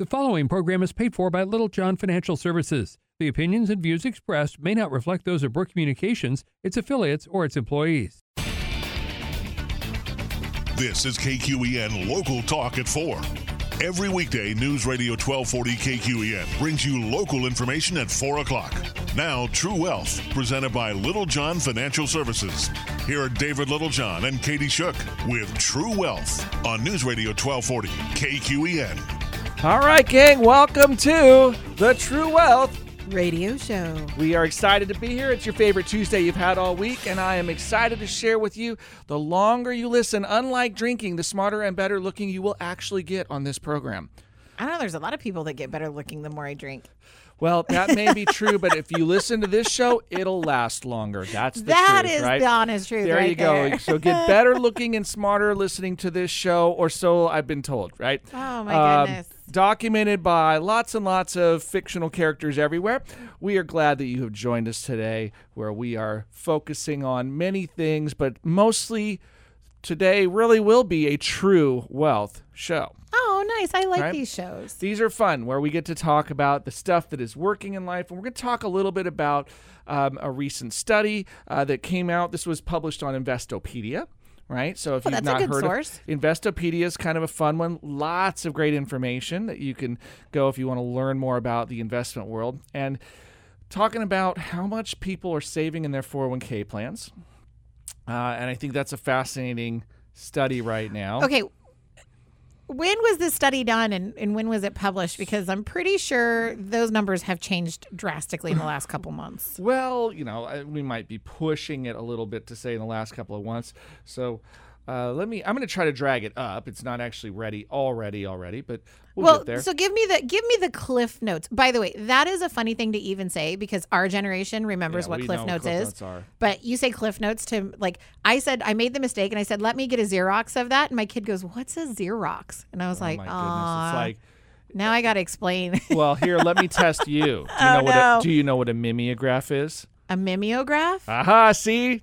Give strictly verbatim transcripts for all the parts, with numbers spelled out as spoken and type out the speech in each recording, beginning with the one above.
The following program is paid for by Little John Financial Services. The opinions and views expressed may not reflect those of Brook Communications, its affiliates, or its employees. This is K Q E N Local Talk at four. Every weekday, News Radio twelve forty K Q E N brings you local information at four o'clock. Now, True Wealth, presented by Little John Financial Services. Here are David Littlejohn and Katie Shook with True Wealth on News Radio twelve forty K Q E N. All right, gang, welcome to the True Wealth Radio Show. We are excited to be here. It's your favorite Tuesday you've had all week, and I am excited to share with you the longer you listen, unlike drinking, the smarter and better looking you will actually get on this program. I know there's a lot of people that get better looking the more I drink. Well, that may be true, but if you listen to this show, it'll last longer. That's the that truth, right? That is the honest truth there right there. There you go. So get better looking and smarter listening to this show, or so I've been told, right? Oh, my um, goodness. Documented by lots and lots of fictional characters everywhere. We are glad that you have joined us today, where we are focusing on many things, but mostly today really will be a true wealth show. Oh, nice. I like right? these shows. These are fun, where we get to talk about the stuff that is working in life. And we're going to talk a little bit about um, a recent study uh, that came out. This was published on Investopedia. Right, so if well, you've not heard source. of Investopedia, is kind of a fun one. Lots of great information that you can go if you want to learn more about the investment world. And talking about how much people are saving in their four oh one k plans, uh, and I think that's a fascinating study right now. Okay, when was this study done, and, and when was it published? Because I'm pretty sure those numbers have changed drastically in the last couple months. Well, you know, we might be pushing it a little bit to say in the last couple of months. So uh, let me, I'm going to try to drag it up. It's not actually ready already, already, but we'll, well get there. So give me the, give me the Cliff Notes. By the way, that is a funny thing to even say because our generation remembers yeah, what Cliff Notes what Cliff is. Notes are. But you say Cliff Notes to, like, I said, I made the mistake and I said, let me get a Xerox of that. And my kid goes, what's a Xerox? And I was oh like, oh, like, now I got to explain. Well, here, let me test you. Do you, oh, know, what no. a, do you know what a mimeograph is? A mimeograph? Aha, see?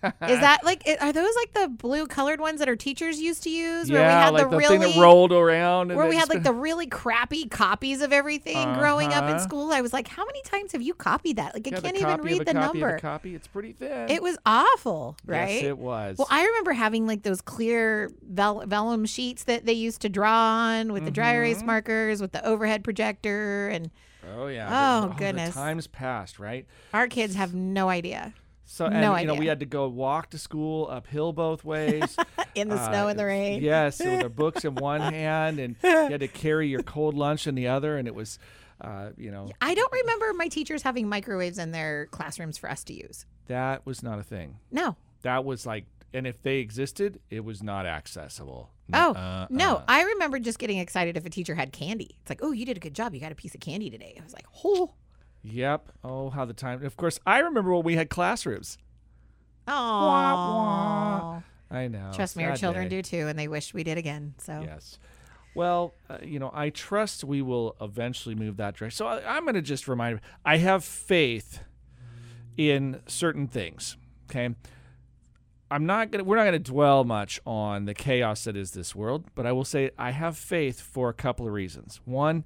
Is that like, are those like the blue colored ones that our teachers used to use? Where yeah, we had like the, the really, thing that rolled around. And where we had like the really crappy copies of everything uh-huh. growing up in school. I was like, how many times have you copied that? Like, yeah, I can't even read the copy number. Of a copy. It's pretty thin. It was awful, right? Yes, it was. Well, I remember having like those clear vel- vellum sheets that they used to draw on with mm-hmm. the dry erase markers, with the overhead projector. And oh, yeah. Oh, goodness. The time's passed, right? Our kids have no idea. So and no you know idea. We had to go walk to school uphill both ways in the uh, snow and the rain. Yes, with our books in one hand, and you had to carry your cold lunch in the other, and it was, uh, you know. I don't remember my teachers having microwaves in their classrooms for us to use. That was not a thing. No. That was like, and if they existed, it was not accessible. Oh, uh, no. Uh. I remember just getting excited if a teacher had candy. It's like, oh, you did a good job. You got a piece of candy today. I was like, oh. Yep. Oh, how the time. Of course, I remember when we had classrooms. Oh, wah, wah. I know. Trust me, our children do too, and they wish we did again. So yes. Well, uh, you know, I trust we will eventually move that direction. So I, I'm going to just remind you, I have faith in certain things. Okay. I'm not going. We're not going to dwell much on the chaos that is this world, but I will say I have faith for a couple of reasons. One,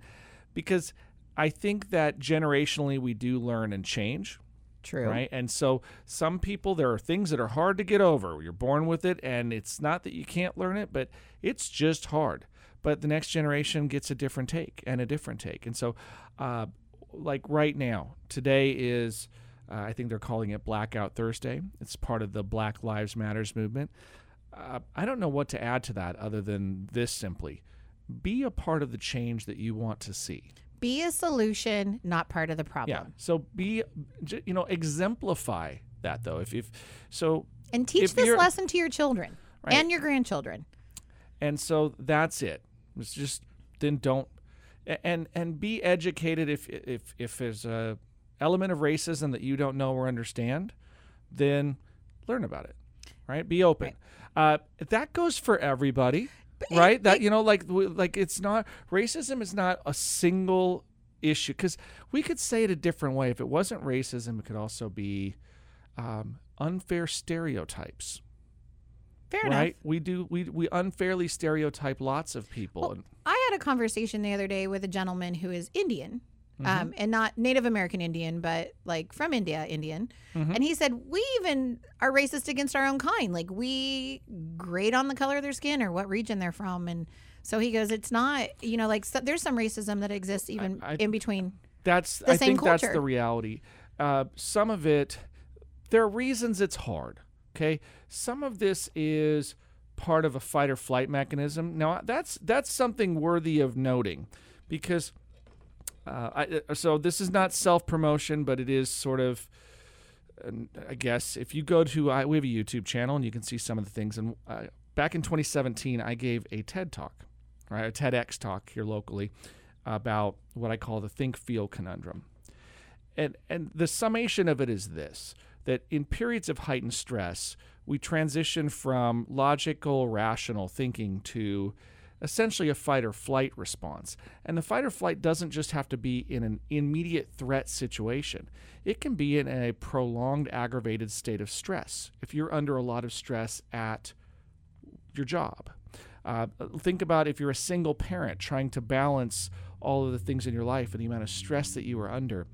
because I think that generationally we do learn and change. True. Right? And so some people, there are things that are hard to get over. You're born with it, and it's not that you can't learn it, but it's just hard. But the next generation gets a different take and a different take. And so uh, like right now, today is, uh, I think they're calling it Blackout Thursday. It's part of the Black Lives Matters movement. Uh, I don't know what to add to that other than this simply. Be a part of the change that you want to see. Be a solution, not part of the problem. Yeah. So be, you know, exemplify that though. If if so, and teach this lesson to your children right. and your grandchildren. And so that's it. It's just then don't and and be educated. If if if there's a element of racism that you don't know or understand, then learn about it. Right. Be open. Right. Uh, that goes for everybody. Right? That, you know, like, like it's not, racism is not a single issue, because we could say it a different way. If it wasn't racism, it could also be um, unfair stereotypes. Fair enough. Right? We do we we unfairly stereotype lots of people. Well, I had a conversation the other day with a gentleman who is Indian, mm-hmm. um, and not Native American Indian, but like from India Indian. Mm-hmm. And he said, we even are racist against our own kind. Like we grade on the color of their skin or what region they're from. And so he goes, it's not, you know, like so there's some racism that exists even I, I, in between. That's the I same think culture. That's the reality. Uh, some of it, there are reasons it's hard. Okay, some of this is part of a fight or flight mechanism. Now that's that's something worthy of noting, because uh, I, so this is not self-promotion, but it is sort of, I guess, if you go to I, we have a YouTube channel and you can see some of the things. And uh, back in twenty seventeen, I gave a TED talk, right, a TEDx talk here locally, about what I call the think feel conundrum, and and the summation of it is this: that in periods of heightened stress, we transition from logical, rational thinking to essentially a fight or flight response. And the fight or flight doesn't just have to be in an immediate threat situation. It can be in a prolonged, aggravated state of stress. If you're under a lot of stress at your job, uh, think about if you're a single parent trying to balance all of the things in your life and the amount of stress that you are under.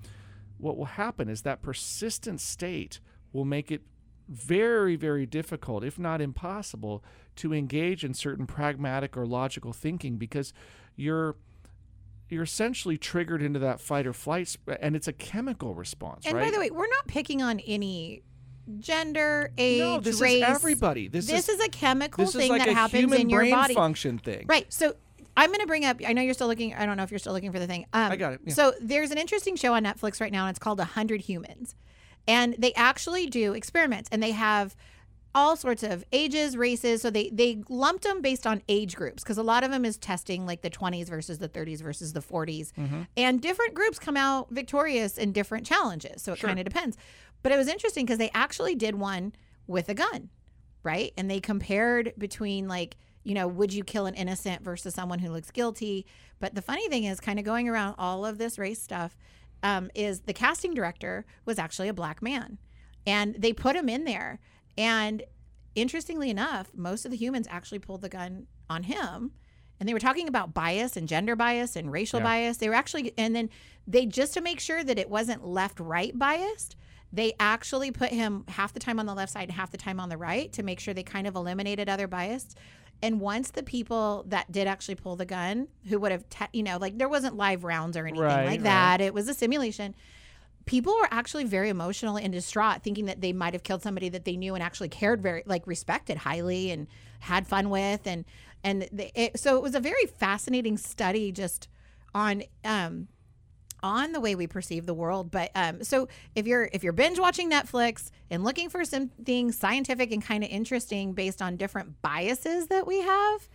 What will happen is that persistent state will make it very, very difficult, if not impossible, to engage in certain pragmatic or logical thinking, because you're you're essentially triggered into that fight or flight, and it's a chemical response. And right? by the way, we're not picking on any gender, age, no, this race. This is everybody. This, this is, is a chemical this thing is like that a happens human in your brain body. Function thing. Right. So. I'm going to bring up, I know you're still looking, I don't know if you're still looking for the thing. Um, I got it. Yeah. So there's an interesting show on Netflix right now, and it's called one hundred humans. And they actually do experiments, and they have all sorts of ages, races. So they, they lumped them based on age groups, because a lot of them is testing like the twenties versus the thirties versus the forties. Mm-hmm. And different groups come out victorious in different challenges. So it sure. kind of depends. But it was interesting because they actually did one with a gun, right? And they compared between like, you know, would you kill an innocent versus someone who looks guilty? But the funny thing is, kind of going around all of this race stuff, um, is the casting director was actually a black man. And they put him in there. And interestingly enough, most of the humans actually pulled the gun on him. And they were talking about bias and gender bias and racial yeah. bias. They were actually, and then they, just to make sure that it wasn't left-right biased, they actually put him half the time on the left side and half the time on the right to make sure they kind of eliminated other bias. And once the people that did actually pull the gun, who would have, te- you know, like there wasn't live rounds or anything right, like that. Right. It was a simulation. People were actually very emotional and distraught, thinking that they might have killed somebody that they knew and actually cared very, like respected highly and had fun with. And and they, it, so it was a very fascinating study just on um, on the way we perceive the world. But um, so if you're if you're binge watching Netflix and looking for something scientific and kind of interesting based on different biases that we have, one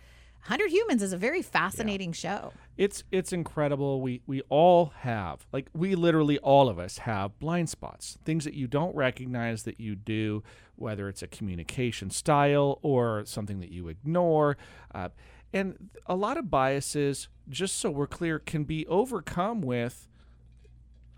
hundred humans is a very fascinating yeah. show. It's it's incredible. We we all have, like we literally all of us have blind spots, things that you don't recognize that you do, whether it's a communication style or something that you ignore. Uh, and a lot of biases, just so we're clear, can be overcome with,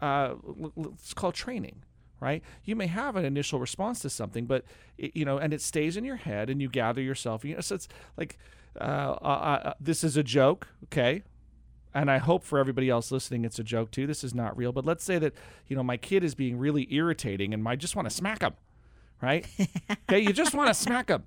uh, let's call training. Right? You may have an initial response to something, but it, you know, and it stays in your head, and you gather yourself. You know, so it's like uh, uh, uh, this is a joke, okay? And I hope for everybody else listening, it's a joke too. This is not real. But let's say that you know my kid is being really irritating, and I just want to smack him, right? Okay, you just want to smack him,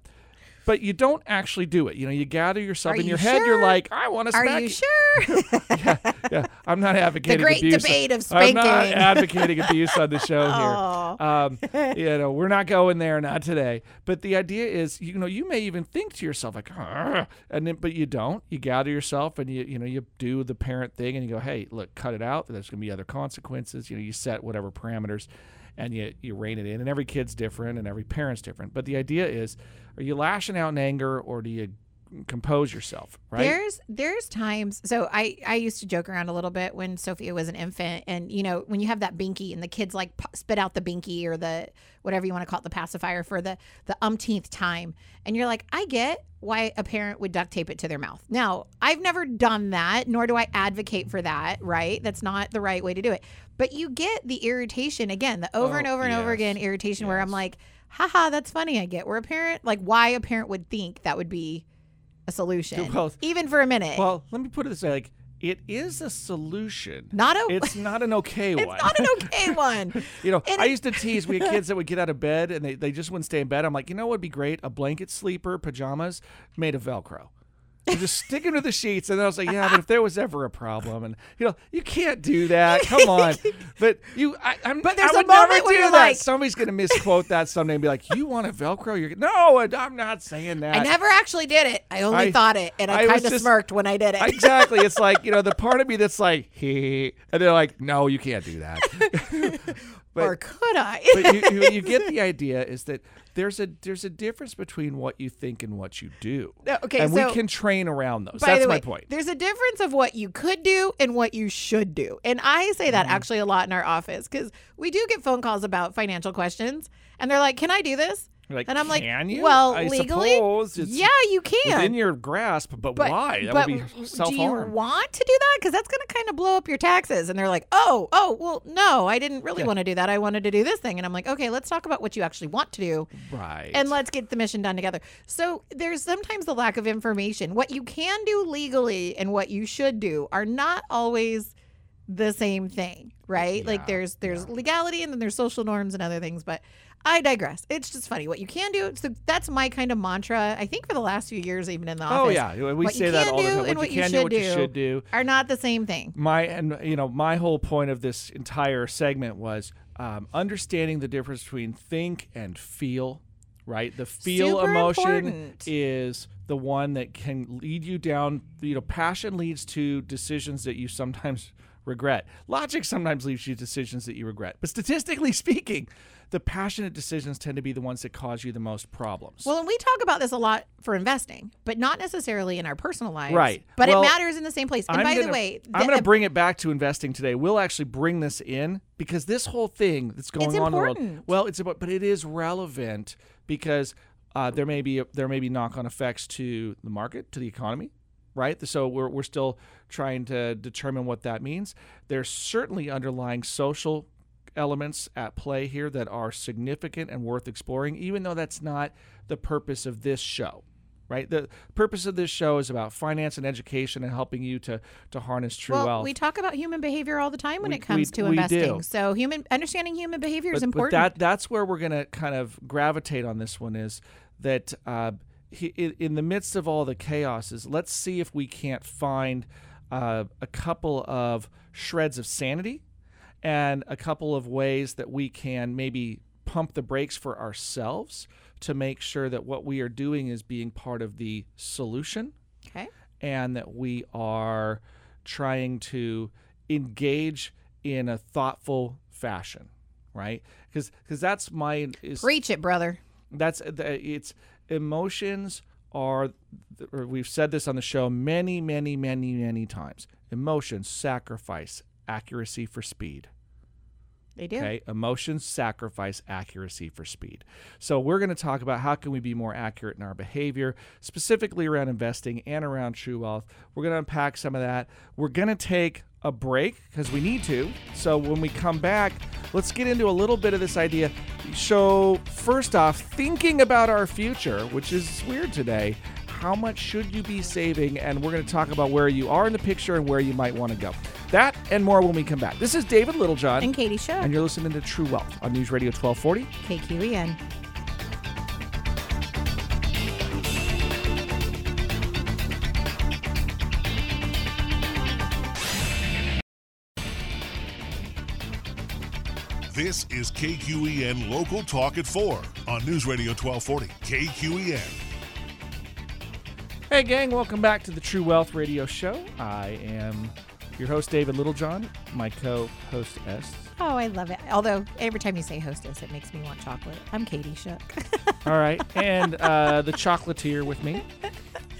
but you don't actually do it. You know, you gather yourself Are in you your sure? head. You're like, I want to smack. Are you sure? yeah, yeah. I'm not advocating abuse. The great abuse debate on, of spanking. I'm not advocating abuse on the show here. Um, you know, we're not going there, not today. But the idea is, you know, you may even think to yourself like, argh, and then, but you don't. You gather yourself and you, you know, you do the parent thing and you go, hey, look, cut it out. There's going to be other consequences. You know, you set whatever parameters. And you, you rein it in. And every kid's different and every parent's different. But the idea is, are you lashing out in anger or do you compose yourself, right? There's there's times. So I, I used to joke around a little bit when Sophia was an infant. And, you know, when you have that binky and the kids like spit out the binky or the whatever you want to call it, the pacifier for the, the umpteenth time. And you're like, I get why a parent would duct tape it to their mouth. Now, I've never done that, nor do I advocate for that, right? That's not the right way to do it. But you get the irritation, again, the over oh, and over yes. and over again irritation yes. where I'm like, haha, that's funny. I get where a parent, like why a parent would think that would be a solution, well, even for a minute. Well, let me put it this way. Like, it is a solution. Not a. It's not an okay one. It's not an okay one. You know, and I used to tease. We had kids that would get out of bed and they, they just wouldn't stay in bed. I'm like, you know what would be great? A blanket sleeper, pajamas made of Velcro. You just stick them to the sheets. And then I was like, yeah, but if there was ever a problem. And, you know, you can't do that. Come on. But you, I, I'm, but there's I would a moment never where do you're that. Like... Somebody's going to misquote that someday and be like, you want a Velcro? You're No, I'm not saying that. I never actually did it. I only I, thought it. And I, I kind of smirked when I did it. Exactly. It's like, you know, the part of me that's like, hee. And they're like, no, you can't do that. But, or could I? But you, you, you get the idea is that there's a there's a difference between what you think and what you do. Okay, and so, we can train around those. That's way, my point. There's a difference of what you could do and what you should do. And I say that mm-hmm. actually a lot in our office because we do get phone calls about financial questions. And they're like, can I do this? Like, and I'm like, can you? Well, I legally, it's yeah, you can. Within your grasp, but, but why? That but would be self-harm. Do you want to do that? Because that's going to kind of blow up your taxes. And they're like, oh, oh, well, no, I didn't really yeah. want to do that. I wanted to do this thing. And I'm like, okay, let's talk about what you actually want to do. Right. And let's get the mission done together. So there's sometimes the lack of information. What you can do legally and what you should do are not always the same thing, right? Yeah. Like there's there's yeah. legality and then there's social norms and other things, but I digress. It's just funny what you can do. So that's my kind of mantra. I think for the last few years, even in the office. Oh yeah, we say that all the time. What, what you can do, what you should do, are not the same thing. My and you know my whole point of this entire segment was um, understanding the difference between think and feel. Right, the feel Super emotion important. Is the one that can lead you down. You know, passion leads to decisions that you sometimes regret. Logic sometimes leads you to decisions that you regret. But statistically speaking, the passionate decisions tend to be the ones that cause you the most problems. Well, and we talk about this a lot for investing, but not necessarily in our personal lives. Right. But well, it matters in the same place. And I'm by gonna, the way... The, I'm going to bring it back to investing today. We'll actually bring this in because this whole thing that's going on in the world... Well, it's important. But it is relevant because uh, there may be a, there may be knock-on effects to the market, to the economy. Right, so we're we're still trying to determine what that means. There's certainly underlying social elements at play here that are significant and worth exploring, even though that's not the purpose of this show. Right, the purpose of this show is about finance and education and helping you to to harness true well, wealth. We talk about human behavior all the time when we, it comes we, to we investing. Do. So human understanding human behavior but, is important. But that that's where we're going to kind of gravitate on this one is that. Uh, He, in the midst of all the chaos is let's see if we can't find uh, a couple of shreds of sanity and a couple of ways that we can maybe pump the brakes for ourselves to make sure that what we are doing is being part of the solution. Okay. And that we are trying to engage in a thoughtful fashion, right? Because because that's my... Is, Preach it, brother. That's... It's... Emotions are, or we've said this on the show many, many, many, many times. Emotions sacrifice accuracy for speed. They do. Okay? Emotions sacrifice accuracy for speed. So we're going to talk about how can we be more accurate in our behavior, specifically around investing and around true wealth. We're going to unpack some of that. We're going to take a break because we need to. So when we come back, let's get into a little bit of this idea. So first off, thinking about our future, which is weird today, how much should you be saving? And we're going to talk about where you are in the picture and where you might want to go. That and more when we come back. This is David Littlejohn. And Katie Show. And you're listening to True Wealth on News Radio twelve forty. K Q E N. This is K Q E N Local Talk at four on News Radio twelve forty, K Q E N. Hey, gang, welcome back to the True Wealth Radio Show. I am your host, David Littlejohn, my co-hostess. Oh, I love it. Although, every time you say hostess, it makes me want chocolate. I'm Katie Shook. All right, and uh, the chocolatier with me.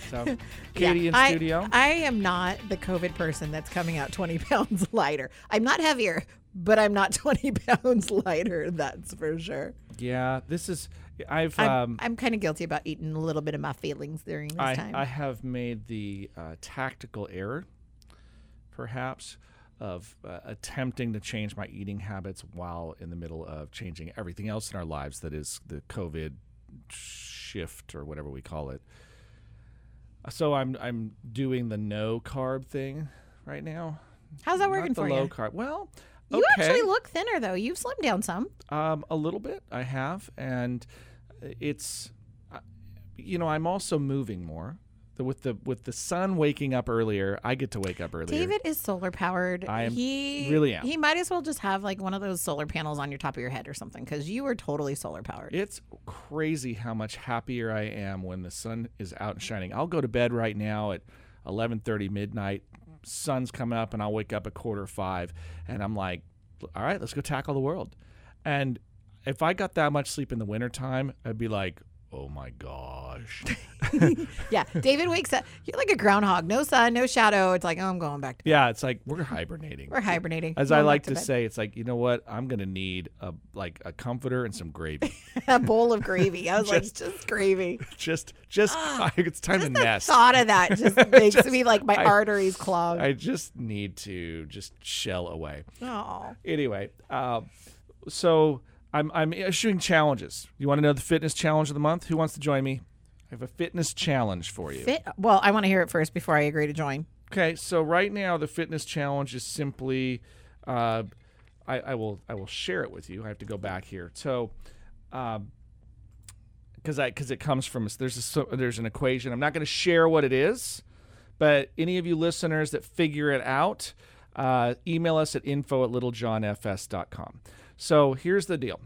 So, Katie yeah, in studio. I, I am not the COVID person that's coming out twenty pounds lighter. I'm not heavier, but I'm not twenty pounds lighter. That's for sure. Yeah, this is. I've. I'm, um, I'm kind of guilty about eating a little bit of my feelings during this I, time. I have made the uh, tactical error, perhaps, of uh, attempting to change my eating habits while in the middle of changing everything else in our lives that is the COVID shift or whatever we call it. So I'm I'm doing the no carb thing right now. How's that Not working the for low you? Low carb. Well, okay. You actually look thinner though. You've slimmed down some. Um, a little bit. I have, and it's, you know, I'm also moving more. With the with the sun waking up earlier, I get to wake up earlier. David is solar powered. I am he, really am. He might as well just have like one of those solar panels on your top of your head or something, because you are totally solar powered. It's crazy how much happier I am when the sun is out and shining. I'll go to bed right now at eleven thirty midnight. Sun's coming up, and I'll wake up at quarter five, and I'm like, all right, let's go tackle the world. And if I got that much sleep in the wintertime, I'd be like, oh my gosh. Yeah. David wakes up. You're like a groundhog. No sun, no shadow. It's like, oh, I'm going back to bed. Yeah. It's like, we're hibernating. We're hibernating. As I like to say, it's like, you know what? I'm going to need a like a comforter and some gravy. A bowl of gravy. I was just, like, just gravy. Just, just, uh, it's time to nest. The thought of that just makes just, me like my I, arteries clog. I just need to just shell away. Oh. Anyway. Uh, so. I'm I'm issuing challenges. You want to know the fitness challenge of the month? Who wants to join me? I have a fitness challenge for you. Fit, well, I want to hear it first before I agree to join. Okay, so right now the fitness challenge is simply, uh, I, I will I will share it with you. I have to go back here. So, because um, I because it comes from there's a, there's an equation. I'm not going to share what it is, but any of you listeners that figure it out, uh, email us at info at littlejohnfs dot com. So here's the deal.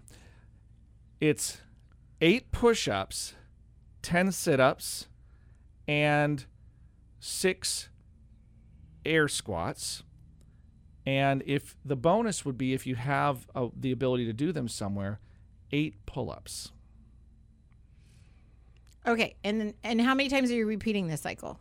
It's eight push-ups, ten sit-ups, and six air squats. And if the bonus would be if you have uh, the ability to do them somewhere, eight pull-ups. Okay, and then, and how many times are you repeating this cycle?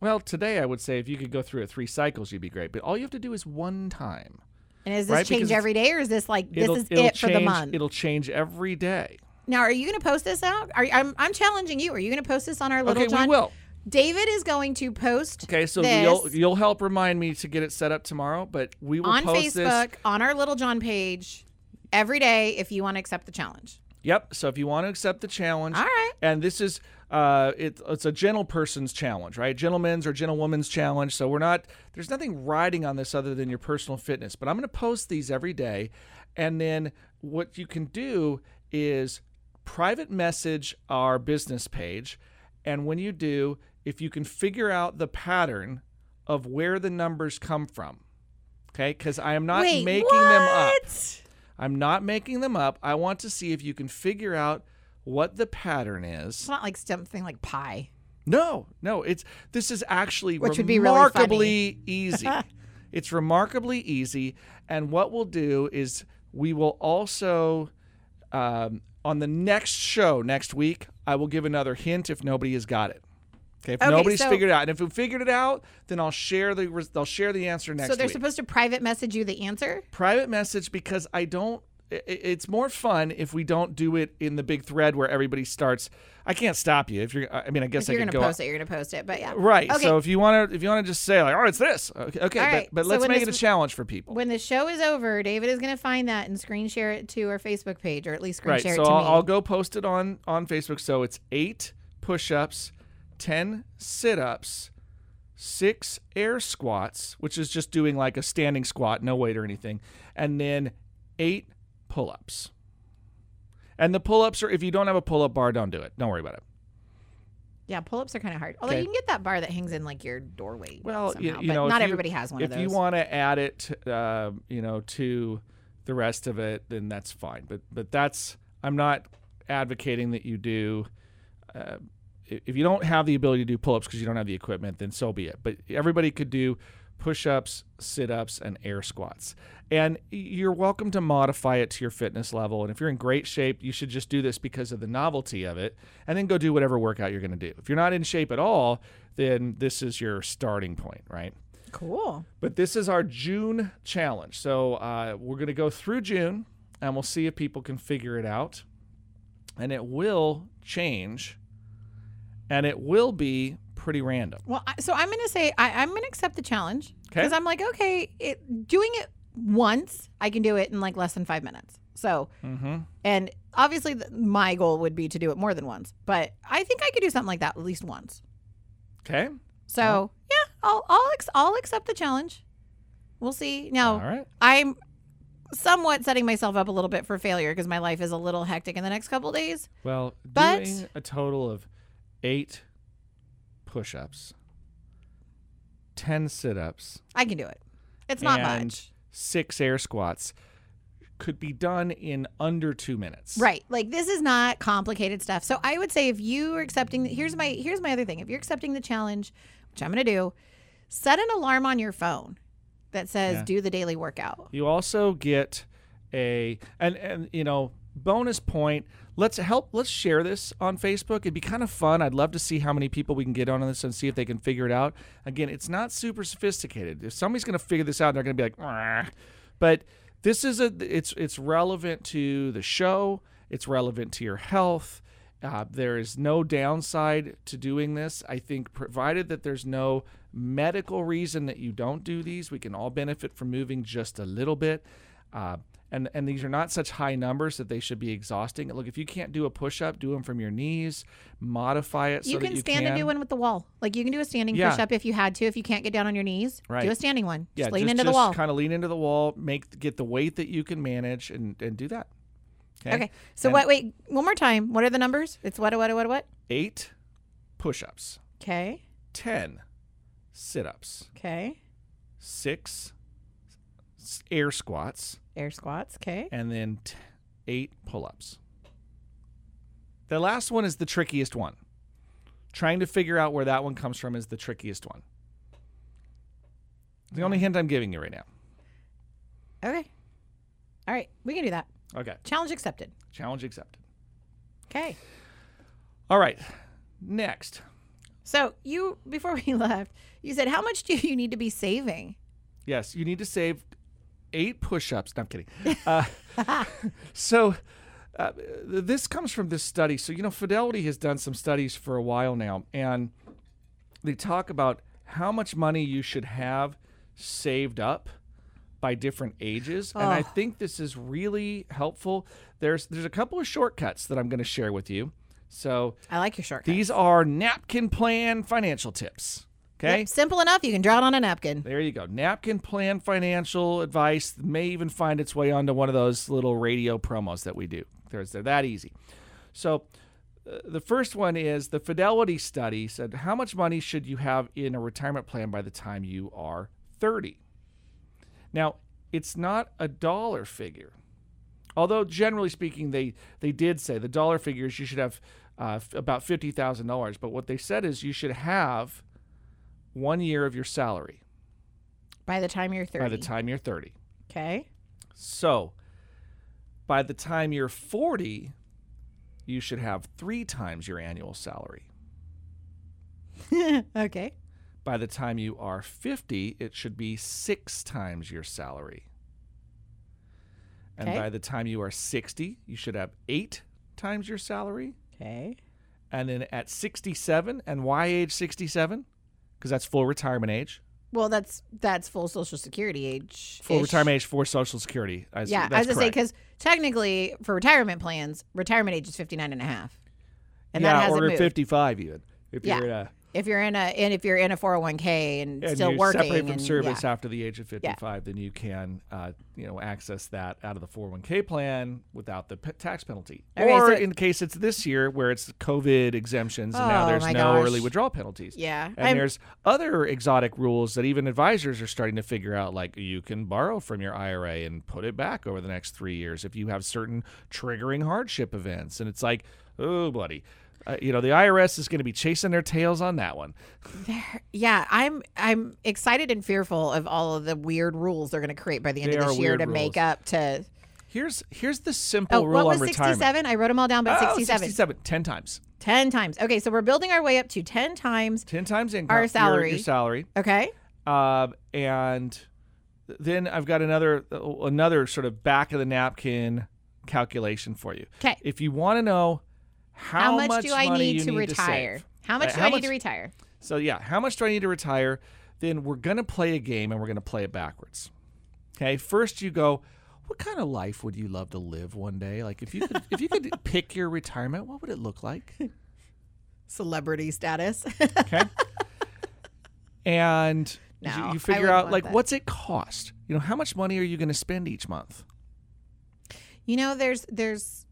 Well, today I would say if you could go through it three cycles, you'd be great. But all you have to do is one time. And is this right? change because every day, or is this like this is it for change, the month? It'll change every day. Now, are you going to post this out? Are, I'm I'm challenging you. Are you going to post this on our Little okay, John? Okay, we will. David is going to post. Okay, so this you'll you'll help remind me to get it set up tomorrow, but we will on post Facebook, this on Facebook on our Little John page every day if you want to accept the challenge. Yep. So if you want to accept the challenge, all right. And this is uh, it, it's a gentle person's challenge, right? Gentleman's or gentlewoman's challenge. So we're not there's nothing riding on this other than your personal fitness. But I'm going to post these every day, and then what you can do is private message our business page, and when you do, if you can figure out the pattern of where the numbers come from, okay? Because I am not Wait, making what? them up. I'm not making them up. I want to see if you can figure out what the pattern is. It's not like something like pie. No, no. It's this is actually Which remarkably really easy. It's remarkably easy. And what we'll do is we will also, um, on the next show next week, I will give another hint if nobody has got it. Okay, if okay, nobody's so, figured it out. And if we figured it out, then I'll share the I'll share the answer next week. So they're week. supposed to private message you the answer? Private message, because I don't it, it's more fun if we don't do it in the big thread where everybody starts. I can't stop you if you're I mean I guess if I you're could gonna go post out. it, you're gonna post it, but yeah. Right. Okay. So if you wanna if you wanna just say like, oh, it's this. Okay, okay right. but, but so let's make this, it a challenge for people. When the show is over, David is gonna find that and screen share it to our Facebook page, or at least screen right. share so it to I'll, me. I'll go post it on, on Facebook. So it's eight push ups. ten sit-ups, six air squats, which is just doing like a standing squat, no weight or anything, and then eight pull-ups. And the pull-ups are, if you don't have a pull-up bar, don't do it. Don't worry about it. Yeah, pull-ups are kind of hard. Although okay. you can get that bar that hangs in like your doorway. Well, somehow, you, you but know, not everybody you, has one of those. If you want to add it, uh, you know, to the rest of it, then that's fine. But but that's I'm not advocating that you do. Uh, If you don't have the ability to do pull-ups because you don't have the equipment, then so be it. But everybody could do push-ups, sit-ups, and air squats. And you're welcome to modify it to your fitness level. And if you're in great shape, you should just do this because of the novelty of it, and then go do whatever workout you're going to do. If you're not in shape at all, then this is your starting point, right? Cool. But this is our June challenge. So uh, we're going to go through June, and we'll see if people can figure it out. And it will change, and it will be pretty random. Well, so I'm going to say I, I'm going to accept the challenge because I'm like, okay, it, doing it once, I can do it in like less than five minutes. So, mm-hmm. and obviously th- my goal would be to do it more than once, but I think I could do something like that at least once. Okay. So well. yeah, I'll I'll ex- I'll accept the challenge. We'll see. Now All right. I'm somewhat setting myself up a little bit for failure because my life is a little hectic in the next couple of days. Well, but doing a total of eight push-ups, ten sit-ups. I can do it. It's not much. Six air squats could be done in under two minutes. Right. Like this is not complicated stuff. So I would say if you are accepting, here's my here's my other thing. If you're accepting the challenge, which I'm going to do, set an alarm on your phone that says yeah. do the daily workout. You also get a and and you know bonus point. Let's help. Let's share this on Facebook. It'd be kind of fun. I'd love to see how many people we can get on this and see if they can figure it out. Again, it's not super sophisticated. If somebody's going to figure this out, they're going to be like, Argh. But this is a. It's it's relevant to the show. It's relevant to your health. Uh, there is no downside to doing this. I think provided that there's no medical reason that you don't do these, we can all benefit from moving just a little bit. Uh, And and these are not such high numbers that they should be exhausting. Look, if you can't do a push-up, do them from your knees. Modify it so you that you can. You can stand and do one with the wall. Like you can do a standing yeah. push-up if you had to. If you can't get down on your knees, right. do a standing one. Yeah, just lean just, into just the wall. Just kind of lean into the wall. Make Get the weight that you can manage and, and do that. Okay. okay. So and what? wait, one more time. What are the numbers? It's what, what, what, what? Eight push-ups. Okay. Ten sit-ups. Okay. Six air squats. Air squats, okay. And then t- eight pull-ups. The last one is the trickiest one. Trying to figure out where that one comes from is the trickiest one. The only hint I'm giving you right now. Okay. All right. We can do that. Okay. Challenge accepted. Challenge accepted. Okay. All right. Next. So you, before we left, you said, how much do you need to be saving? Yes. You need to save eight push-ups. No, I'm kidding. Uh, so uh, this comes from this study. So, you know, Fidelity has done some studies for a while now, and they talk about how much money you should have saved up by different ages. Oh. And I think this is really helpful. There's there's a couple of shortcuts that I'm going to share with you. So I like your shortcuts. These are napkin plan financial tips. Okay. Yep, simple enough. You can draw it on a napkin. There you go. Napkin plan financial advice may even find its way onto one of those little radio promos that we do. There's, they're that easy. So uh, the first one is the Fidelity study said, how much money should you have in a retirement plan by the time you are thirty? Now, it's not a dollar figure. Although, generally speaking, they, they did say the dollar figures you should have uh, f- about fifty thousand dollars. But what they said is you should have one year of your salary. By the time you're thirty. By the time you're thirty. Okay. So, by the time you're forty, you should have three times your annual salary. Okay. By the time you are fifty, it should be six times your salary. And okay. by the time you are sixty, you should have eight times your salary. Okay. And then at sixty-seven, and why age sixty-seven? Because that's full retirement age. Well, that's that's full Social Security age. Full retirement age for Social Security. I, yeah, that's I was going to say, because technically for retirement plans, retirement age is fifty-nine and a half. And yeah, that hasn't or moved. fifty-five even. If yeah. you're in a, if you're in a and if you're in a four oh one k and, and still you working, separate from and, service yeah. after the age of fifty-five, yeah. then you can uh, you know access that out of the four oh one k plan without the p- tax penalty. Okay, or so in case it's this year where it's COVID exemptions and oh, now there's no gosh. early withdrawal penalties. Yeah, and I'm, there's other exotic rules that even advisors are starting to figure out. Like you can borrow from your I R A and put it back over the next three years if you have certain triggering hardship events. And it's like, oh, buddy. Uh, you know, the I R S is going to be chasing their tails on that one. They're, yeah, I'm I'm excited and fearful of all of the weird rules they're going to create by the end they of this year to rules. make up to. Here's here's the simple oh, rule on retirement. What was sixty-seven? I wrote them all down, but oh, sixty-seven. sixty-seven, ten times. ten times. Okay, so we're building our way up to ten times. ten times income. Our salary. Your, your salary. Okay. Uh, and then I've got another another sort of back of the napkin calculation for you. Okay. If you want to know how, how much, much do I need to need retire? To how much right? do how I much, need to retire? So yeah, how much do I need to retire? Then we're going to play a game and we're going to play it backwards. Okay? First you go, what kind of life would you love to live one day? Like if you could, if you could pick your retirement, what would it look like? Celebrity status. Okay. And no, you, you figure out like that. What's it cost? You know, how much money are you going to spend each month? You know, there's there's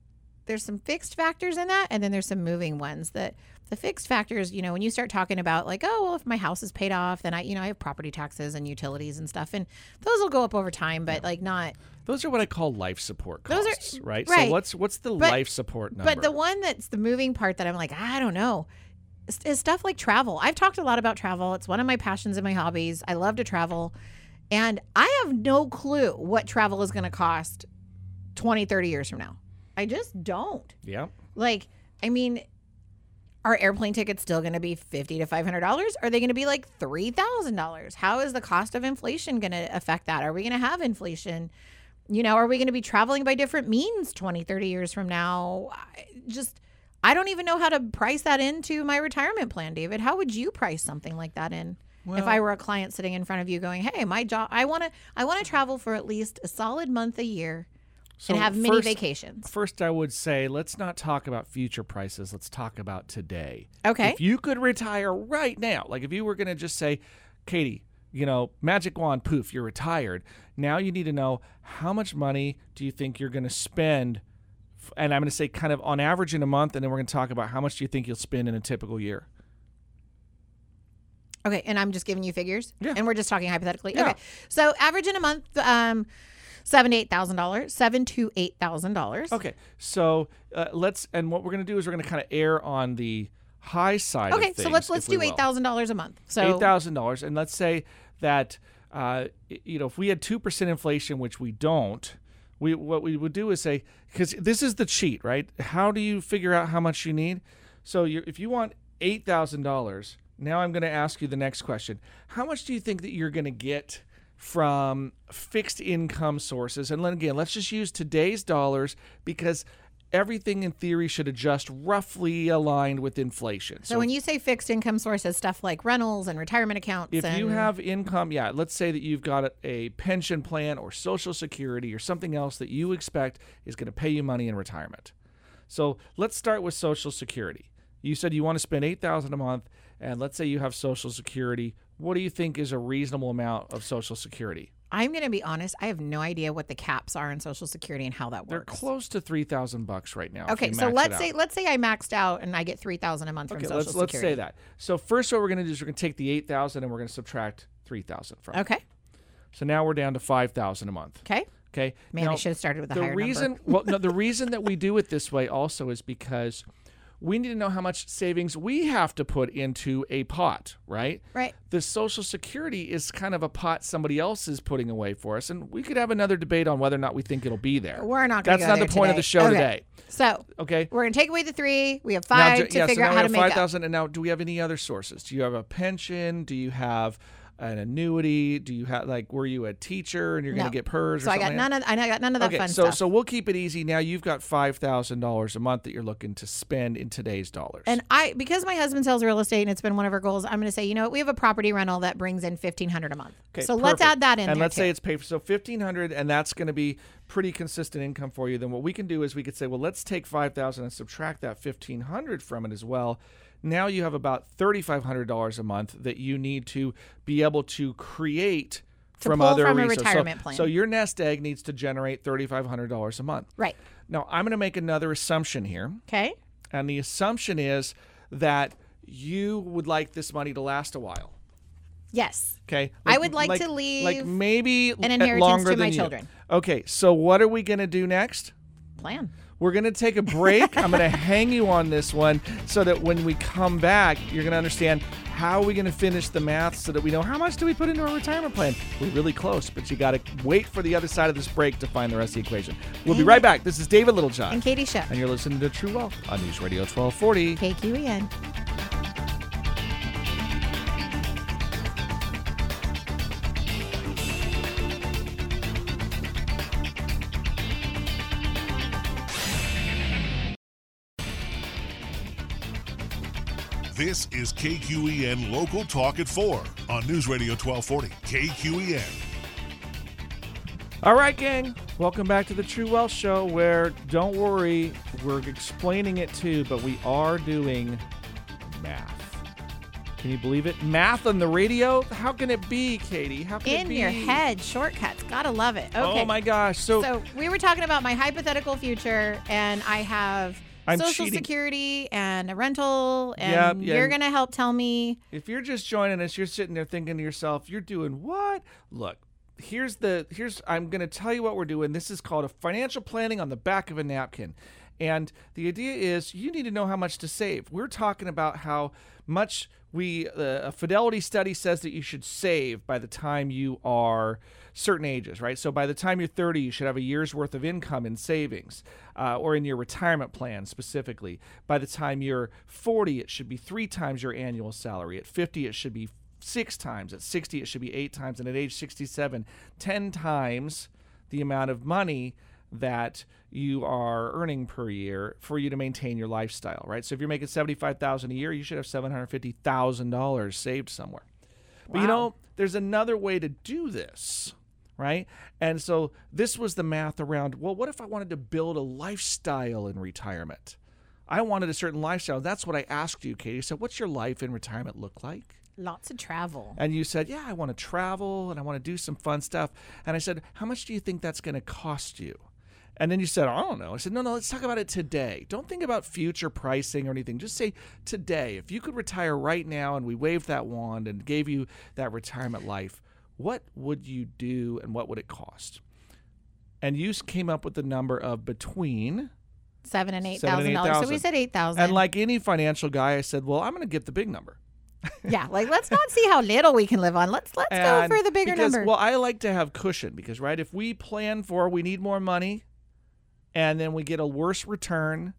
there's some fixed factors in that, and then there's some moving ones. That the fixed factors, you know, when you start talking about like, oh, well, if my house is paid off, then I, you know, I have property taxes and utilities and stuff, and those will go up over time, but yeah. like not. Those are what I call life support costs, those are, right? right? So what's what's the but, life support number? But the one that's the moving part that I'm like, I don't know, is, is stuff like travel. I've talked a lot about travel. It's one of my passions and my hobbies. I love to travel. And I have no clue what travel is going to cost twenty, thirty years from now. I just don't. Yeah. Like, I mean, are airplane tickets still going to be fifty to five hundred dollars? Are they going to be like three thousand dollars? How is the cost of inflation going to affect that? Are we going to have inflation? You know, are we going to be traveling by different means twenty, thirty years from now? I just, I don't even know how to price that into my retirement plan, David. How would you price something like that in? Well, if I were a client sitting in front of you going, hey, my job, I want to, I want to travel for at least a solid month a year so and have many first, vacations. First, I would say, let's not talk about future prices. Let's talk about today. Okay. If you could retire right now, like if you were going to just say, Katie, you know, magic wand, poof, you're retired. Now you need to know how much money do you think you're going to spend? F- and I'm going to say kind of on average in a month, and then we're going to talk about how much do you think you'll spend in a typical year. Okay, and I'm just giving you figures? Yeah. And we're just talking hypothetically? Yeah. Okay, so average in a month, um, seven thousand to eight thousand dollars. seven thousand to eight thousand dollars. Okay, so uh, let's, and what we're going to do is we're going to kind of err on the high side okay, of things. Okay, so let's let's do eight thousand dollars a month. So eight thousand dollars, and let's say that uh, you know if we had two percent inflation, which we don't, we what we would do is say, because this is the cheat, right? How do you figure out how much you need? So you're, if you want eight thousand dollars, now I'm going to ask you the next question. How much do you think that you're going to get from fixed income sources? And then again, let's just use today's dollars because everything in theory should adjust roughly aligned with inflation. So, so when you say fixed income sources, stuff like rentals and retirement accounts. If and you have income, yeah, let's say that you've got a, a pension plan or Social Security or something else that you expect is going to pay you money in retirement. So let's start with Social Security. You said you want to spend eight thousand dollars a month, and let's say you have Social Security. What do you think is a reasonable amount of Social Security? I'm going to be honest. I have no idea what the caps are in Social Security and how that works. They're close to three thousand bucks right now. Okay, so let's say let's say I maxed out and I get three thousand a month from Social Security. Let's say that. So first, what we're going to do is we're going to take the eight thousand and we're going to subtract three thousand from it. Okay. So now we're down to five thousand a month. Okay. Okay. Man, I should have started with a higher number. Well, no, the reason that we do it this way also is because we need to know how much savings we have to put into a pot, right? Right. The Social Security is kind of a pot somebody else is putting away for us, and we could have another debate on whether or not we think it'll be there. We're not going to go there today. That's not the point of the show today. So, okay, we're going to take away the three. We have five now, to yeah, figure so out how to make up. five thousand, and now, do we have any other sources? Do you have a pension? Do you have an annuity? Do you have, like, were you a teacher and you're no. going to get PERS or so something? I got none of, I got none of that okay, fun so, stuff. So we'll keep it easy. Now you've got five thousand dollars a month that you're looking to spend in today's dollars. And I, because my husband sells real estate and it's been one of our goals, I'm going to say, you know what, we have a property rental that brings in fifteen hundred dollars a month. Okay, so perfect. Let's add that in and there, let's too. Say it's paid for. So fifteen hundred dollars, and that's going to be pretty consistent income for you. Then what we can do is we could say, well, let's take five thousand dollars and subtract that fifteen hundred dollars from it as well. Now you have about thirty-five hundred dollars a month that you need to be able to create to from other from resources. Retirement so, plan. So your nest egg needs to generate thirty-five hundred dollars a month. Right. Now I'm going to make another assumption here. Okay. And the assumption is that you would like this money to last a while. Yes. Okay. Like, I would like, like to leave like maybe an inheritance longer to my than children. You. Okay. So what are we going to do next? Plan. We're going to take a break. I'm going to hang you on this one so that when we come back, you're going to understand how are we going to finish the math so that we know how much do we put into our retirement plan. We're really close, but you got to wait for the other side of this break to find the rest of the equation. We'll be right back. This is David Littlejohn. And Katie Shep. And you're listening to True Wealth on News Radio twelve forty. K Q E N. This is K Q E N Local Talk at four on News Radio twelve forty, K Q E N. All right, gang. Welcome back to the True Wealth Show, where, don't worry, we're explaining it too, but we are doing math. Can you believe it? Math on the radio? How can it be, Katie? How can In it be? In your head, shortcuts. Gotta love it. Okay. Oh, my gosh. So, so we were talking about my hypothetical future, and I have... I'm Social cheating. Security and a rental, and yep, you're going to help tell me. If you're just joining us, you're sitting there thinking to yourself, you're doing what? Look, here's the, here's, I'm going to tell you what we're doing. This is called a financial planning on the back of a napkin. And the idea is you need to know how much to save. We're talking about how much we, uh, a Fidelity study says that you should save by the time you are certain ages, right? So by the time you're thirty, you should have a year's worth of income in savings, uh, or in your retirement plan specifically. By the time you're forty, it should be three times your annual salary. At fifty, it should be six times. At sixty, it should be eight times. And at age sixty-seven, ten times the amount of money that you are earning per year for you to maintain your lifestyle, right? So if you're making seventy-five thousand dollars a year, you should have seven hundred fifty thousand dollars saved somewhere. Wow. But you know, there's another way to do this, right? And so this was the math around, well, what if I wanted to build a lifestyle in retirement? I wanted a certain lifestyle. That's what I asked you, Katie. So what's your life in retirement look like? Lots of travel. And you said, yeah, I want to travel and I want to do some fun stuff. And I said, how much do you think that's going to cost you? And then you said, I don't know. I said, no, no, let's talk about it today. Don't think about future pricing or anything. Just say today, if you could retire right now and we waved that wand and gave you that retirement life, what would you do and what would it cost? And you came up with the number of between seven and eight thousand dollars. So we said eight thousand. And like any financial guy, I said, well, I'm going to get the big number. Yeah, like let's not see how little we can live on. Let's let's and go for the bigger because, number. Well, I like to have cushion because right, if we plan for we need more money, and then we get a worse return,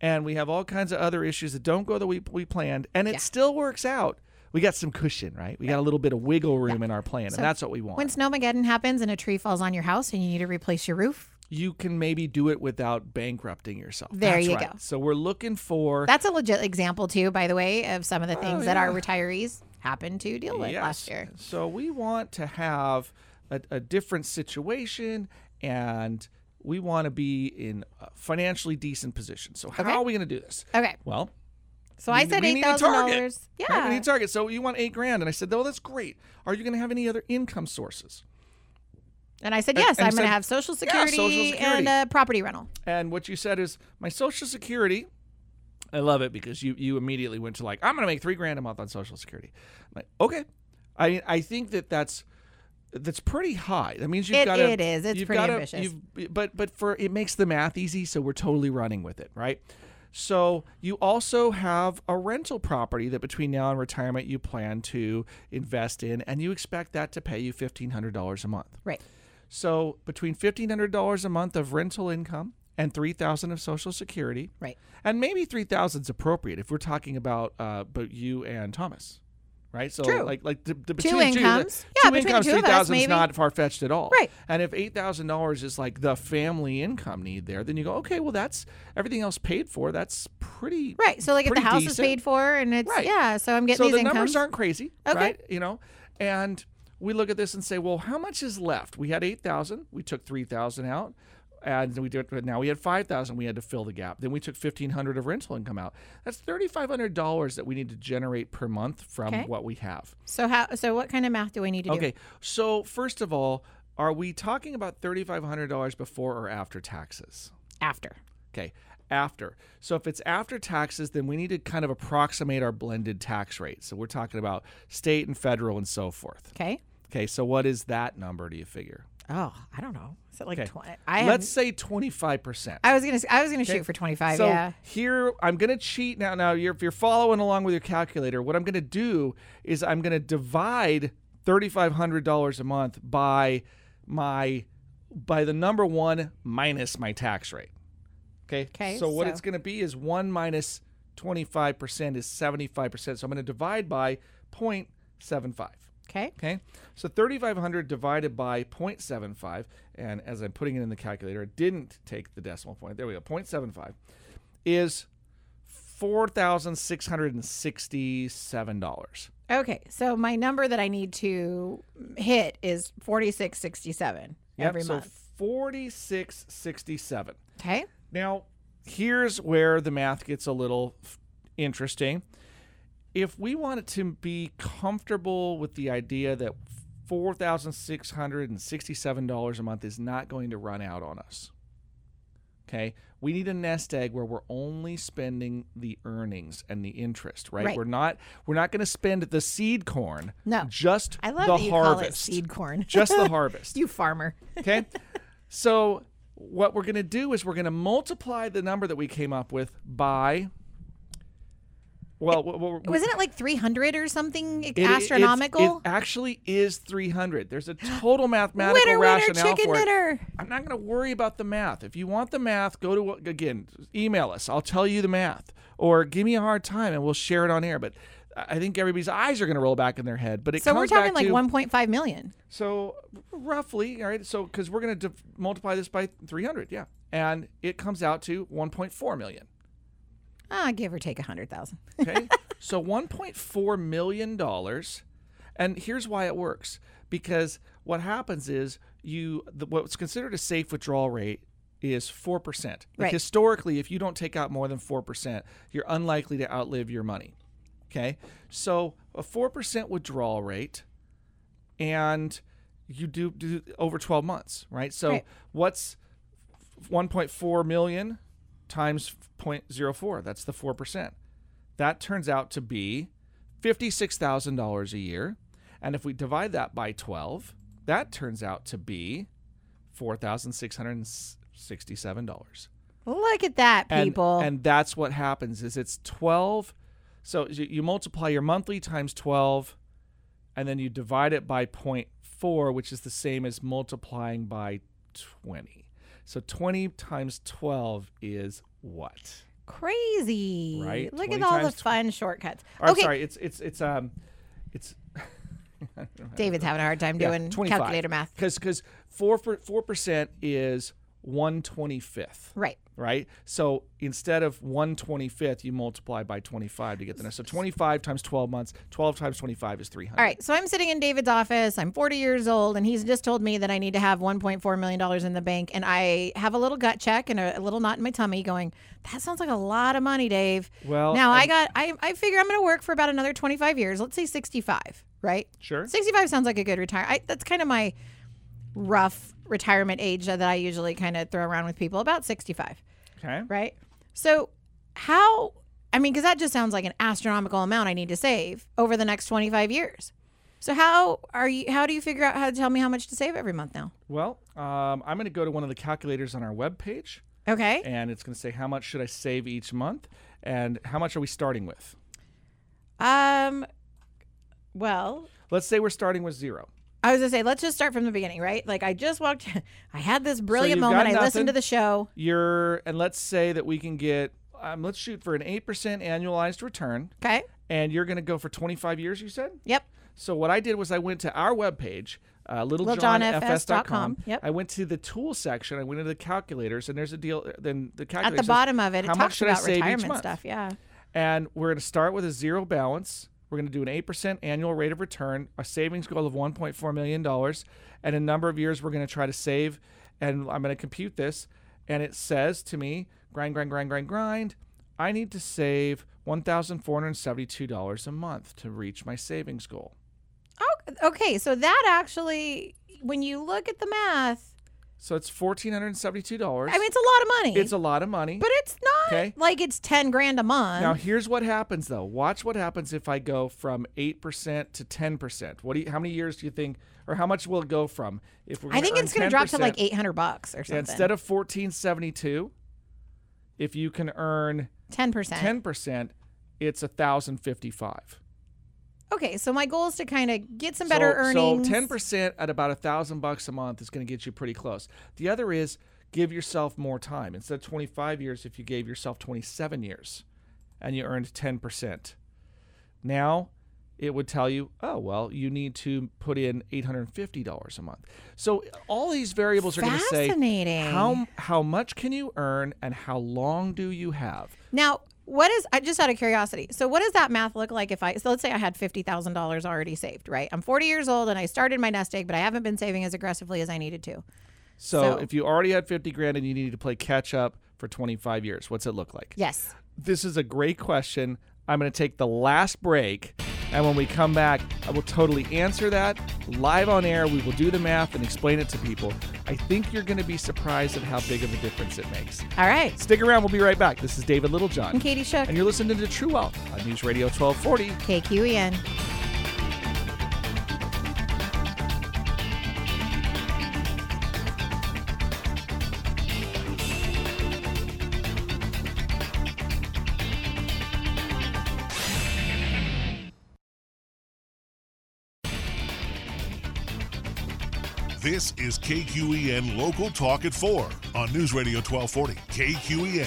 and we have all kinds of other issues that don't go the way we planned, and it yeah. still works out. We got some cushion, right? We right. got a little bit of wiggle room yeah. in our plan, so and that's what we want. When Snowmageddon happens and a tree falls on your house and you need to replace your roof, you can maybe do it without bankrupting yourself. There that's you right. go. So we're looking for... That's a legit example, too, by the way, of some of the things oh, yeah. that our retirees happened to deal with yes. last year. So we want to have a, a different situation, and... we want to be in a financially decent position. So how okay. are we going to do this? Okay. Well, so I we, said eight thousand dollars. Yeah. Right? We need a target. So you want eight grand. And I said, oh, that's great. Are you going to have any other income sources? And I said, yes, and I'm going to have Social Security, yeah, Social Security. and a property rental. And what you said is my Social Security. I love it because you, you immediately went to like, I'm going to make three grand a month on Social Security. I'm like, okay. I I think that that's. That's pretty high. That means you've got to. It is. It's pretty gotta, ambitious. But but for it makes the math easy, so we're totally running with it, right? So you also have a rental property that between now and retirement you plan to invest in, and you expect that to pay you fifteen hundred dollars a month. Right. So between fifteen hundred dollars a month of rental income and three thousand dollars of Social Security. Right. And maybe three thousand dollars is appropriate if we're talking about uh, but you and Thomas. Right, so True. like like the, the between two incomes, two, the, yeah, two between incomes, the two of us, maybe. Not far fetched at all. Right, and if eight thousand dollars is like the family income need there, then you go, okay, well that's everything else paid for. That's pretty right. So like if the house decent. Is paid for and it's right. yeah, so I'm getting so these the incomes. Numbers aren't crazy, okay. right? You know, and we look at this and say, well, how much is left? We had eight thousand, we took three thousand out. And we did, now we had five thousand dollars we had to fill the gap. Then we took fifteen hundred dollars of rental income out. That's thirty-five hundred dollars that we need to generate per month from okay. what we have. So how? So what kind of math do we need to okay. do? Okay. So first of all, are we talking about thirty-five hundred dollars before or after taxes? After. Okay. After. So if it's after taxes, then we need to kind of approximate our blended tax rate. So we're talking about state and federal and so forth. Okay. Okay. So what is that number, do you figure? Oh, I don't know. Is it like okay. twenty? I Let's say twenty-five percent. I was gonna. I was gonna okay. shoot for twenty-five. So yeah. here I'm gonna cheat now. Now, you're, if you're following along with your calculator, what I'm gonna do is I'm gonna divide thirty-five hundred dollars a month by my by the number one minus my tax rate. Okay. Okay. So what so. it's gonna be is one minus twenty-five percent is seventy-five percent. So I'm gonna divide by zero point seven five. Okay. Okay. So thirty-five hundred divided by zero point seven five, and as I'm putting it in the calculator, it didn't take the decimal point. There we go. zero point seven five is four thousand six hundred sixty-seven dollars. Okay. So my number that I need to hit is forty-six sixty-seven yep, every so month. So forty-six sixty-seven. Okay. Now, here's where the math gets a little f- interesting. If we wanted to be comfortable with the idea that four thousand six hundred sixty-seven dollars a month is not going to run out on us, okay, we need a nest egg where we're only spending the earnings and the interest, right? right. We're not we're not going to spend the seed corn. No, just I love the that you harvest. Call it seed corn, just the harvest. You farmer. Okay, so what we're going to do is we're going to multiply the number that we came up with by. Well, it, well, wasn't it like three hundred or something it, astronomical? It actually is three hundred. There's a total mathematical winner, rationale winner, for it. Dinner. I'm not going to worry about the math. If you want the math, go to, again, email us. I'll tell you the math. Or give me a hard time and we'll share it on air. But I think everybody's eyes are going to roll back in their head. But it so comes we're talking back like to, one point five million. So roughly, all right, so because we're going to dif- multiply this by three hundred, yeah. And it comes out to one point four million. Ah, give or take one hundred thousand dollars. Okay. So one point four million dollars. And here's why it works. Because what happens is you the, what's considered a safe withdrawal rate is four percent. Like right. Historically, if you don't take out more than four percent, you're unlikely to outlive your money. Okay. So a four percent withdrawal rate, and you do, do over twelve months, right? So right. what's one point four million dollars? Times zero point zero four, that's the four percent. That turns out to be fifty-six thousand dollars a year. And if we divide that by twelve, that turns out to be four thousand six hundred sixty-seven dollars. Look at that, people. And, and that's what happens is it's twelve. So you multiply your monthly times twelve, and then you divide it by zero point four, which is the same as multiplying by twenty. So twenty times twelve is what? Crazy, right? Look at all the fun tw- shortcuts. Or, okay, I'm sorry, it's it's it's um, it's. David's having a hard time doing yeah, calculator math because because four four percent is one twenty fifth. Right. Right. So instead of one twenty fifth, you multiply by twenty five to get the next. So twenty five times twelve months, twelve times twenty five is three hundred. All right. So I'm sitting in David's office. I'm forty years old, and he's just told me that I need to have one point four million dollars in the bank. And I have a little gut check and a, a little knot in my tummy, going, "That sounds like a lot of money, Dave." Well, now I, I got. I I figure I'm going to work for about another twenty five years. Let's say sixty five. Right. Sure. Sixty five sounds like a good retire. That's kind of my rough retirement age that I usually kind of throw around with people, about sixty-five. Okay. Right? So how, I mean, because that just sounds like an astronomical amount I need to save over the next twenty-five years. So how are you, how do you figure out how to tell me how much to save every month now? Well, um, I'm going to go to one of the calculators on our webpage. Okay. And it's going to say, how much should I save each month? And how much are we starting with? Um, well. Let's say we're starting with zero. I was going to say, let's just start from the beginning, right? Like, I just walked, I had this brilliant so moment. I listened to the show. You're, and let's say that we can get, um, let's shoot for an eight percent annualized return. Okay. And you're going to go for twenty-five years, you said? Yep. So what I did was I went to our webpage, uh, little john f s dot com. Yep. I went to the tool section. I went into the calculators, and there's a deal. Then the calculator at the bottom of it, it talks about retirement stuff. Yeah. And we're going to start with a zero balance. We're going to do an eight percent annual rate of return, a savings goal of one point four million dollars, and a number of years we're going to try to save. And I'm going to compute this. And it says to me, grind, grind, grind, grind, grind. I need to save one thousand four hundred seventy-two dollars a month to reach my savings goal. Oh, okay. So that actually, when you look at the math. So it's one thousand four hundred seventy-two dollars. I mean, it's a lot of money. It's a lot of money. But it's not okay. like it's ten grand a month. Now, here's what happens, though. Watch what happens if I go from eight percent to ten percent. What do you, how many years do you think or how much will it go from? If we're I think it's going to drop to like eight hundred bucks or something. Instead of fourteen seventy-two, if you can earn ten percent, ten percent, it's one thousand fifty-five. Okay, so my goal is to kind of get some better so, earnings. So ten percent at about one thousand bucks a month is going to get you pretty close. The other is give yourself more time. Instead of twenty-five years, if you gave yourself twenty-seven years and you earned ten percent. Now it would tell you, oh, well, you need to put in eight hundred fifty dollars a month. So all these variables are going to say how how much can you earn and how long do you have. Now, what is, I just out of curiosity, so what does that math look like if I, so let's say I had fifty thousand dollars already saved, right? I'm forty years old and I started my nest egg, but I haven't been saving as aggressively as I needed to. So, so if you already had fifty grand and you needed to play catch up for twenty-five years, what's it look like? Yes. This is a great question. I'm going to take the last break. And when we come back, I will totally answer that live on air. We will do the math and explain it to people. I think you're going to be surprised at how big of a difference it makes. All right. Stick around. We'll be right back. This is David Littlejohn. And Katie Shook. And you're listening to True Wealth on News Radio twelve forty. K Q E N. This is K Q E N Local Talk at four on News Radio twelve forty, K Q E N.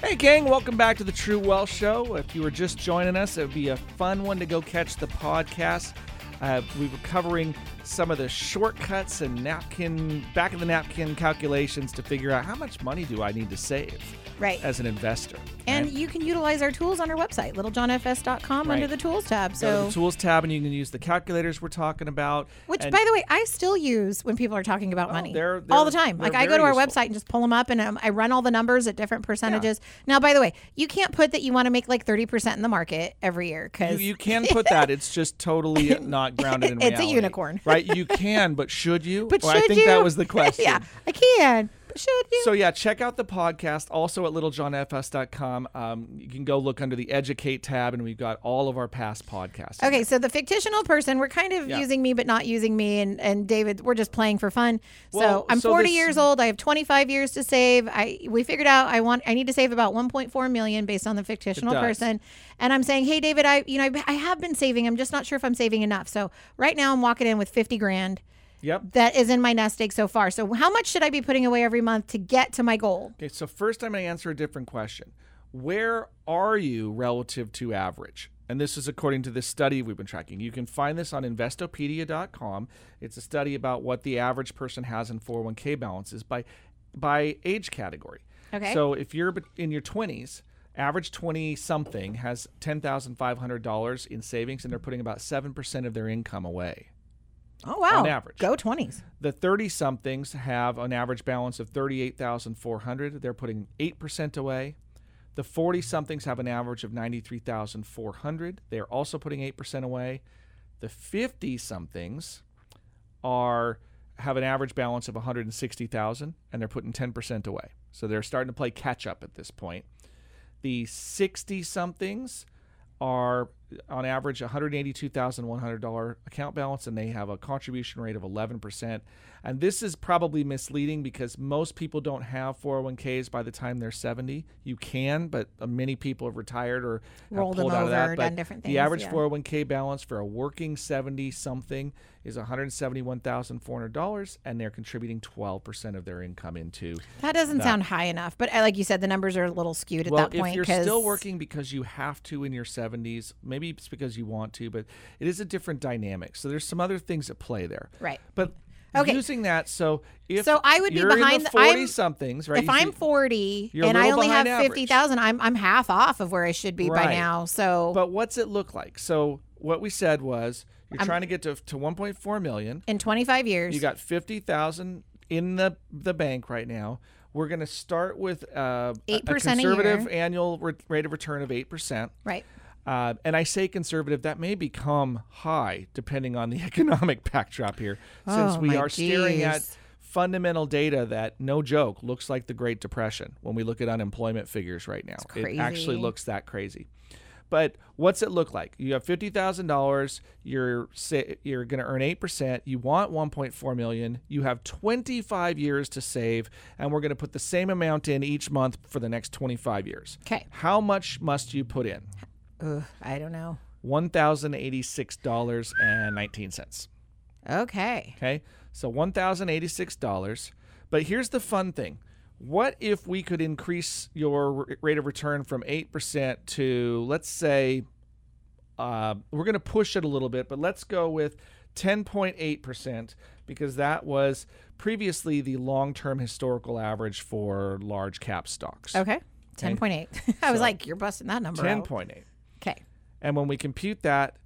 Hey, gang, welcome back to the True Wealth Show. If you were just joining us, it would be a fun one to go catch the podcast. Uh, we were covering some of the shortcuts and napkin, back of the napkin calculations to figure out how much money do I need to save right. as an investor. And right? you can utilize our tools on our website, littlejohnfs dot com right. under the Tools tab. So go to the Tools tab, and you can use the calculators we're talking about. Which, and, by the way, I still use when people are talking about oh, money they're, they're, all the time. Like I go to our useful. website and just pull them up, and um, I run all the numbers at different percentages. Yeah. Now, by the way, you can't put that you want to make like thirty percent in the market every year. Cause you, you can put that. It's just totally not grounded in reality. It's a unicorn. Right? You can, but should you? But well, should I think you? That was the question. Yeah, I can. Should you? So yeah, check out the podcast also at littlejohnfs dot com. Um, you can go look under the Educate tab, and we've got all of our past podcasts. Okay, so the fictional person, we're kind of yeah. using me but not using me, and, and David, we're just playing for fun. Well, so I'm so forty this... years old. I have twenty-five years to save. I we figured out I want I need to save about one point four million dollars based on the fictional person, and I'm saying, hey David, I you know I, I have been saving. I'm just not sure if I'm saving enough. So right now I'm walking in with fifty grand. Yep. That is in my nest egg so far. So how much should I be putting away every month to get to my goal? Okay, so first I'm going to answer a different question. Where are you relative to average? And this is according to this study we've been tracking. You can find this on investopedia dot com. It's a study about what the average person has in four oh one k balances by by age category. Okay. So if you're in your twenties, average twenty-something has ten thousand five hundred dollars in savings, and they're putting about seven percent of their income away. Oh, wow. On average. Go twenties. The thirty-somethings have an average balance of thirty-eight thousand four hundred dollars. They're putting eight percent away. The forty-somethings have an average of ninety-three thousand four hundred dollars. They're also putting eight percent away. The fifty-somethings are have an average balance of one hundred sixty thousand dollars, and they're putting ten percent away. So they're starting to play catch-up at this point. The sixty-somethings are on average one hundred eighty-two thousand one hundred dollars account balance, and they have a contribution rate of eleven percent. And this is probably misleading because most people don't have four oh one k's by the time they're seventy. You can, but many people have retired or have rolled pulled them out over, of that. But done different things. The average yeah. four oh one k balance for a working seventy-something is one hundred seventy-one thousand four hundred dollars, and they're contributing twelve percent of their income into. That doesn't that. sound high enough, but like you said, the numbers are a little skewed at well, that point. Well, if you're cause... still working because you have to in your seventies, maybe it's because you want to, but it is a different dynamic. So there's some other things at play there. Right. But okay. using that, so if so I would be behind the forty-somethings, right? If you I'm forty and I only have fifty thousand, I'm I'm half off of where I should be right. by now. So, but what's it look like? So what we said was you're I'm, trying to get to, to one point four million in twenty-five years. You got fifty thousand in the the bank right now. We're going to start with uh, eight percent a conservative a year. Annual re- rate of return of eight percent. Right. Uh, and I say conservative, that may become high depending on the economic backdrop here, since oh, we are geez. staring at fundamental data that, no joke, looks like the Great Depression when we look at unemployment figures right now. It actually looks that crazy. But what's it look like? You have fifty thousand dollars, you're you're going to earn eight percent, you want one point four million dollars, you have twenty-five years to save, and we're going to put the same amount in each month for the next twenty-five years. Okay. How much must you put in? Ugh, I don't know. one thousand eighty-six dollars and nineteen cents. Okay. Okay. So one thousand eighty-six dollars. But here's the fun thing. What if we could increase your rate of return from eight percent to, let's say, uh, we're going to push it a little bit, but let's go with ten point eight percent because that was previously the long-term historical average for large cap stocks. Okay, ten point eight. Okay. I was so like, you're busting that number out. ten point eight. Okay. And when we compute that,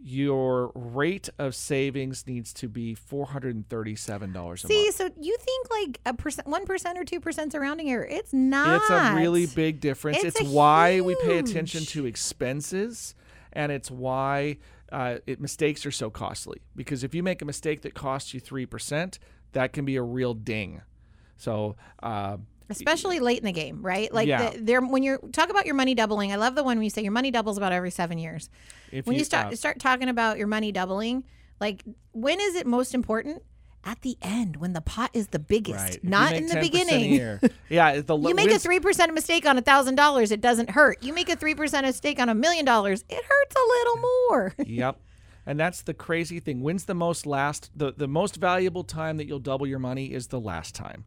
your rate of savings needs to be four hundred thirty-seven dollars a See, month. So you think like a percent, one percent or two percent is a rounding error. It's not. It's a really big difference. It's, it's why huge. we pay attention to expenses, and it's why uh, it, mistakes are so costly. Because if you make a mistake that costs you three percent, that can be a real ding. So... Uh, Especially late in the game, right? Like yeah. the, they're, when you talk about your money doubling, I love the one when you say your money doubles about every seven years. If when you, you start uh, start talking about your money doubling, like when is it most important? At the end, when the pot is the biggest, right. not in the beginning. Year, yeah, the lo- you make a three percent mistake on one thousand dollars, it doesn't hurt. You make a three percent mistake on a million dollars, it hurts a little more. Yep. And that's the crazy thing. When's the most last, the, the most valuable time that you'll double your money is the last time.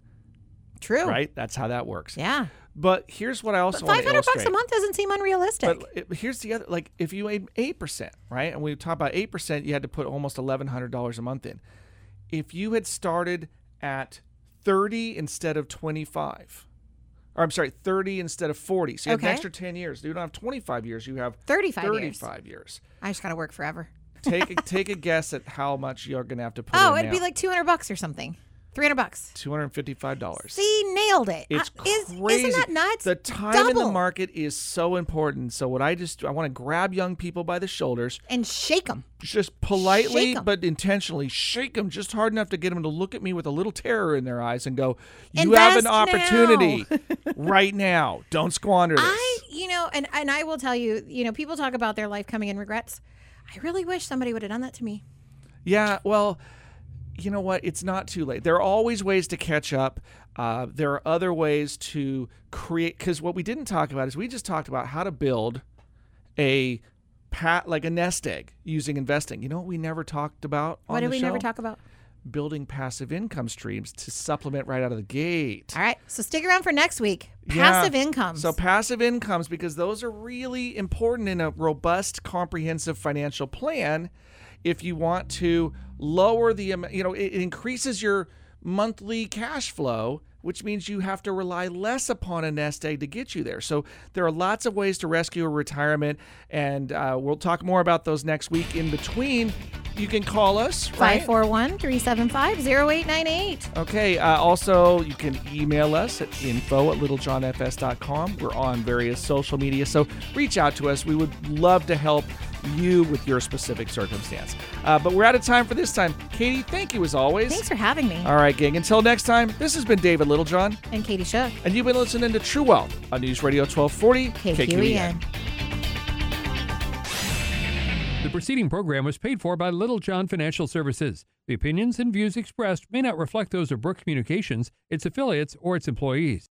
True. Right? That's how that works. Yeah. But here's what I also want to illustrate. five hundred bucks a month doesn't seem unrealistic. But it, here's the other, like if you made eight percent, right? And we talk about eight percent, you had to put almost eleven hundred dollars a month in. If you had started at thirty instead of twenty-five, or I'm sorry, thirty instead of forty. So you okay. have an extra ten years. You don't have twenty-five years. You have thirty-five, thirty-five years. thirty-five years. I just got to work forever. take, a, take a guess at how much you're going to have to put oh, in Oh, it'd now. be like two hundred bucks or something. three hundred bucks. two hundred fifty-five dollars. See, nailed it. It's uh, crazy. Isn't that nuts? The time Double. in the market is so important. So what I just, I want to grab young people by the shoulders. And shake them. Just politely, but intentionally shake them just hard enough to get them to look at me with a little terror in their eyes and go, you Invest have an opportunity now. right now. Don't squander this. I, you know, and, and I will tell you, you know, people talk about their life coming in regrets. I really wish somebody would have done that to me. Yeah, well... You know what? It's not too late. There are always ways to catch up. Uh, there are other ways to create, because what we didn't talk about is we just talked about how to build a pat like a nest egg using investing. You know what we never talked about on the show? What did we never talk about? Building passive income streams to supplement right out of the gate. All right. So stick around for next week. Passive yeah. incomes. So passive incomes, because those are really important in a robust, comprehensive financial plan. If you want to lower the, you know, it increases your monthly cash flow, which means you have to rely less upon a nest egg to get you there. So there are lots of ways to rescue a retirement, and uh, we'll talk more about those next week. In between, you can call us, right? five four one, three seven five, zero eight nine eight. Okay. Uh, also, you can email us at info at littlejohnfs dot com. We're on various social media, so reach out to us. We would love to help you with your specific circumstance. Uh, but we're out of time for this time. Katie, thank you as always. Thanks for having me. All right, gang. Until next time, this has been David Littlejohn. And Katie Shook. And you've been listening to True Wealth on News Radio twelve forty K Q E N. K Q E N. The preceding program was paid for by Little John Financial Services. The opinions and views expressed may not reflect those of Brook Communications, its affiliates, or its employees.